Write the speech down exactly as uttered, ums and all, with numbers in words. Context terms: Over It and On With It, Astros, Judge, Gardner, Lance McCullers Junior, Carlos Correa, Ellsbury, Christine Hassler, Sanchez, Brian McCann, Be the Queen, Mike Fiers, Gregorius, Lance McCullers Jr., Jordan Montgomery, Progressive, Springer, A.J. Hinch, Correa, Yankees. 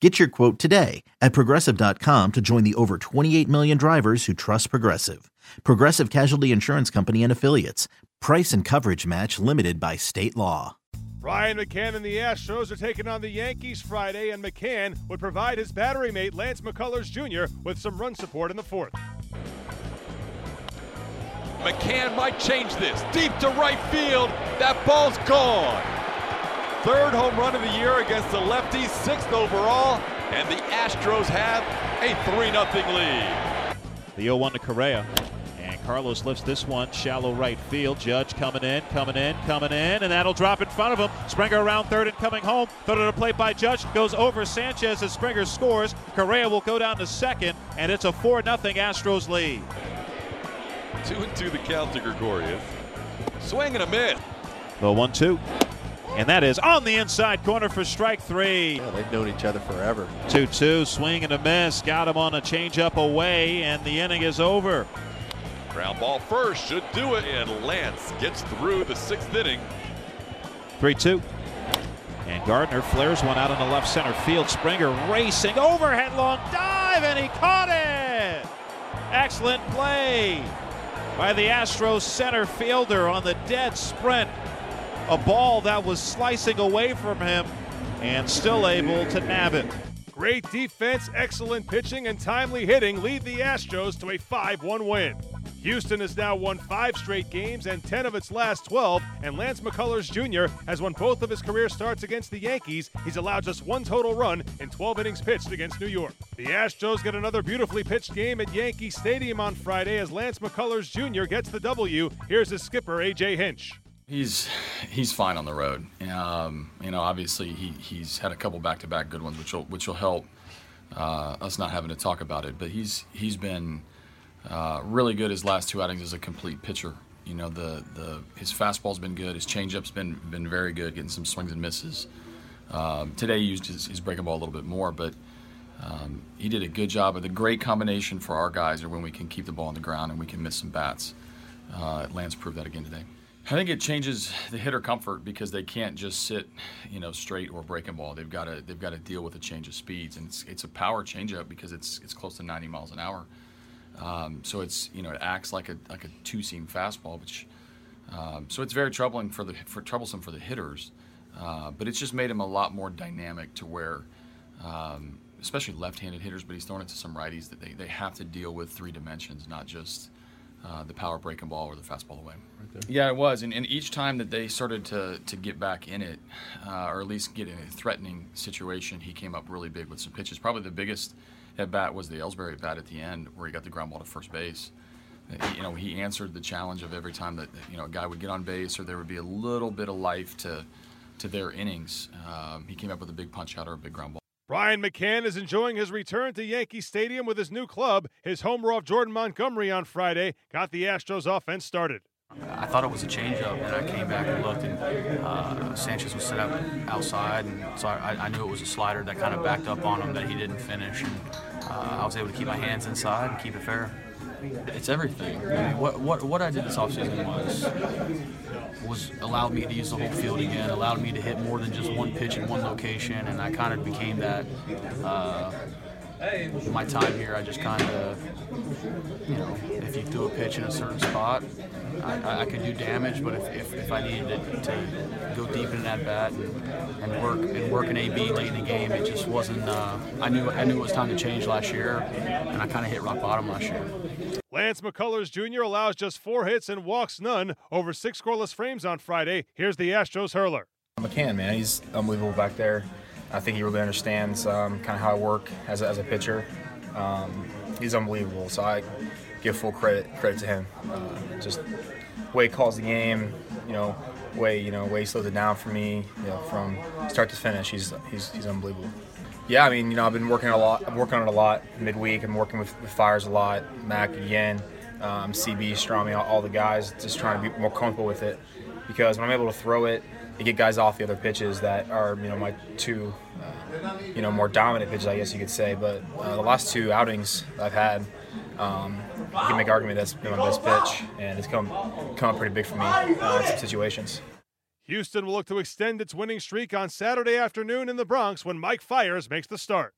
Get your quote today at Progressive dot com to join the over twenty-eight million drivers who trust Progressive. Progressive Casualty Insurance Company and Affiliates. Price and coverage match limited by state law. Brian McCann and the Astros are taking on the Yankees Friday, and McCann would provide his battery mate Lance McCullers Junior with some run support in the fourth. McCann might change this. Deep to right field. That ball's gone. Third home run of the year against the lefties, sixth overall, and the Astros have a three nothing lead. The oh one to Correa, and Carlos lifts this one shallow right field. Judge coming in, coming in, coming in, and that'll drop in front of him. Springer around third and coming home. Throw to the plate by Judge, goes over Sanchez as Springer scores. Correa will go down to second, and it's a four nothing Astros lead. Two and two the count to Gregorius. Swing and a miss. The one two. And that is on the inside corner for strike three. Yeah, they've known each other forever. two two, swing and a miss. Got him on a changeup away, and the inning is over. Ground ball first should do it, and Lance gets through the sixth inning. three two. And Gardner flares one out in the left center field. Springer racing, overhead long dive, and he caught it! Excellent play by the Astros center fielder on the dead sprint. A ball that was slicing away from him and still able to nab it. Great defense, excellent pitching, and timely hitting lead the Astros to a five one win. Houston has now won five straight games and ten of its last twelve, and Lance McCullers Junior has won both of his career starts against the Yankees. He's allowed just one total run in twelve innings pitched against New York. The Astros get another beautifully pitched game at Yankee Stadium on Friday as Lance McCullers Junior gets the W. Here's his skipper, A J. Hinch. He's he's fine on the road. Um, you know, obviously he, he's had a couple back-to-back good ones, which will which will help uh, us not having to talk about it. But he's he's been uh, really good his last two outings as a complete pitcher. You know, the the his fastball's been good. His changeup's been been very good, getting some swings and misses. Um, today he used his, his breaking ball a little bit more, but um, he did a good job. With a great combination for our guys are when we can keep the ball on the ground and we can miss some bats. Uh, Lance proved that again today. I think it changes the hitter comfort because they can't just sit, you know, straight or breaking ball. They've got to they've got to deal with a change of speeds, and it's it's a power changeup because it's it's close to ninety miles an hour. Um, so it's you know it acts like a like a two seam fastball, which um, so it's very troubling for the for troublesome for the hitters. Uh, but it's just made him a lot more dynamic to where, um, especially left-handed hitters, but he's thrown it to some righties that they they have to deal with three dimensions, not just. Uh, the power breaking ball or the fastball away. Right yeah, it was. And, and each time that they started to, to get back in it, uh, or at least get in a threatening situation, he came up really big with some pitches. Probably the biggest at-bat was the Ellsbury bat at the end where he got the ground ball to first base. You know, he answered the challenge of every time that, you know, a guy would get on base or there would be a little bit of life to, to their innings. Um, he came up with a big punch out or a big ground ball. Brian McCann is enjoying his return to Yankee Stadium with his new club. His homer off Jordan Montgomery on Friday got the Astros offense started. I thought it was a changeup, and I came back and looked, and uh, Sanchez was set up outside, and so I, I knew it was a slider that kind of backed up on him that he didn't finish. And, uh, I was able to keep my hands inside and keep it fair. It's everything. I mean, what, what what I did this offseason was was allowed me to use the whole field again, allowed me to hit more than just one pitch in one location, and I kind of became that. Uh, my time here, I just kind of, you know, if you threw a pitch in a certain spot, I, I could do damage, but if, if, if I needed to, to go deep in that bat and, and work and work an A B late in the game, it just wasn't. Uh, I knew I knew it was time to change last year, and I kind of hit rock bottom last year. Lance McCullers Junior allows just four hits and walks none over six scoreless frames on Friday. Here's the Astros hurler. McCann, man, he's unbelievable back there. I think he really understands um, kind of how I work as a, as a pitcher. Um, he's unbelievable, so I give full credit credit to him. Uh, just the way he calls the game, you know, way you know way he slows it down for me, you know, from start to finish. He's he's he's unbelievable. Yeah, I mean, you know, I've been working a lot. I'm working on it a lot midweek. I'm working with, with Fiers a lot, Mac again, um, C B, Strami, all, all the guys, just trying to be more comfortable with it. Because when I'm able to throw it, you get guys off the other pitches that are, you know, my two, uh, you know, more dominant pitches, I guess you could say. But uh, the last two outings I've had, um, I can make an argument that's been my best pitch, and it's come come up pretty big for me uh, in some situations. Houston will look to extend its winning streak on Saturday afternoon in the Bronx when Mike Fiers makes the start.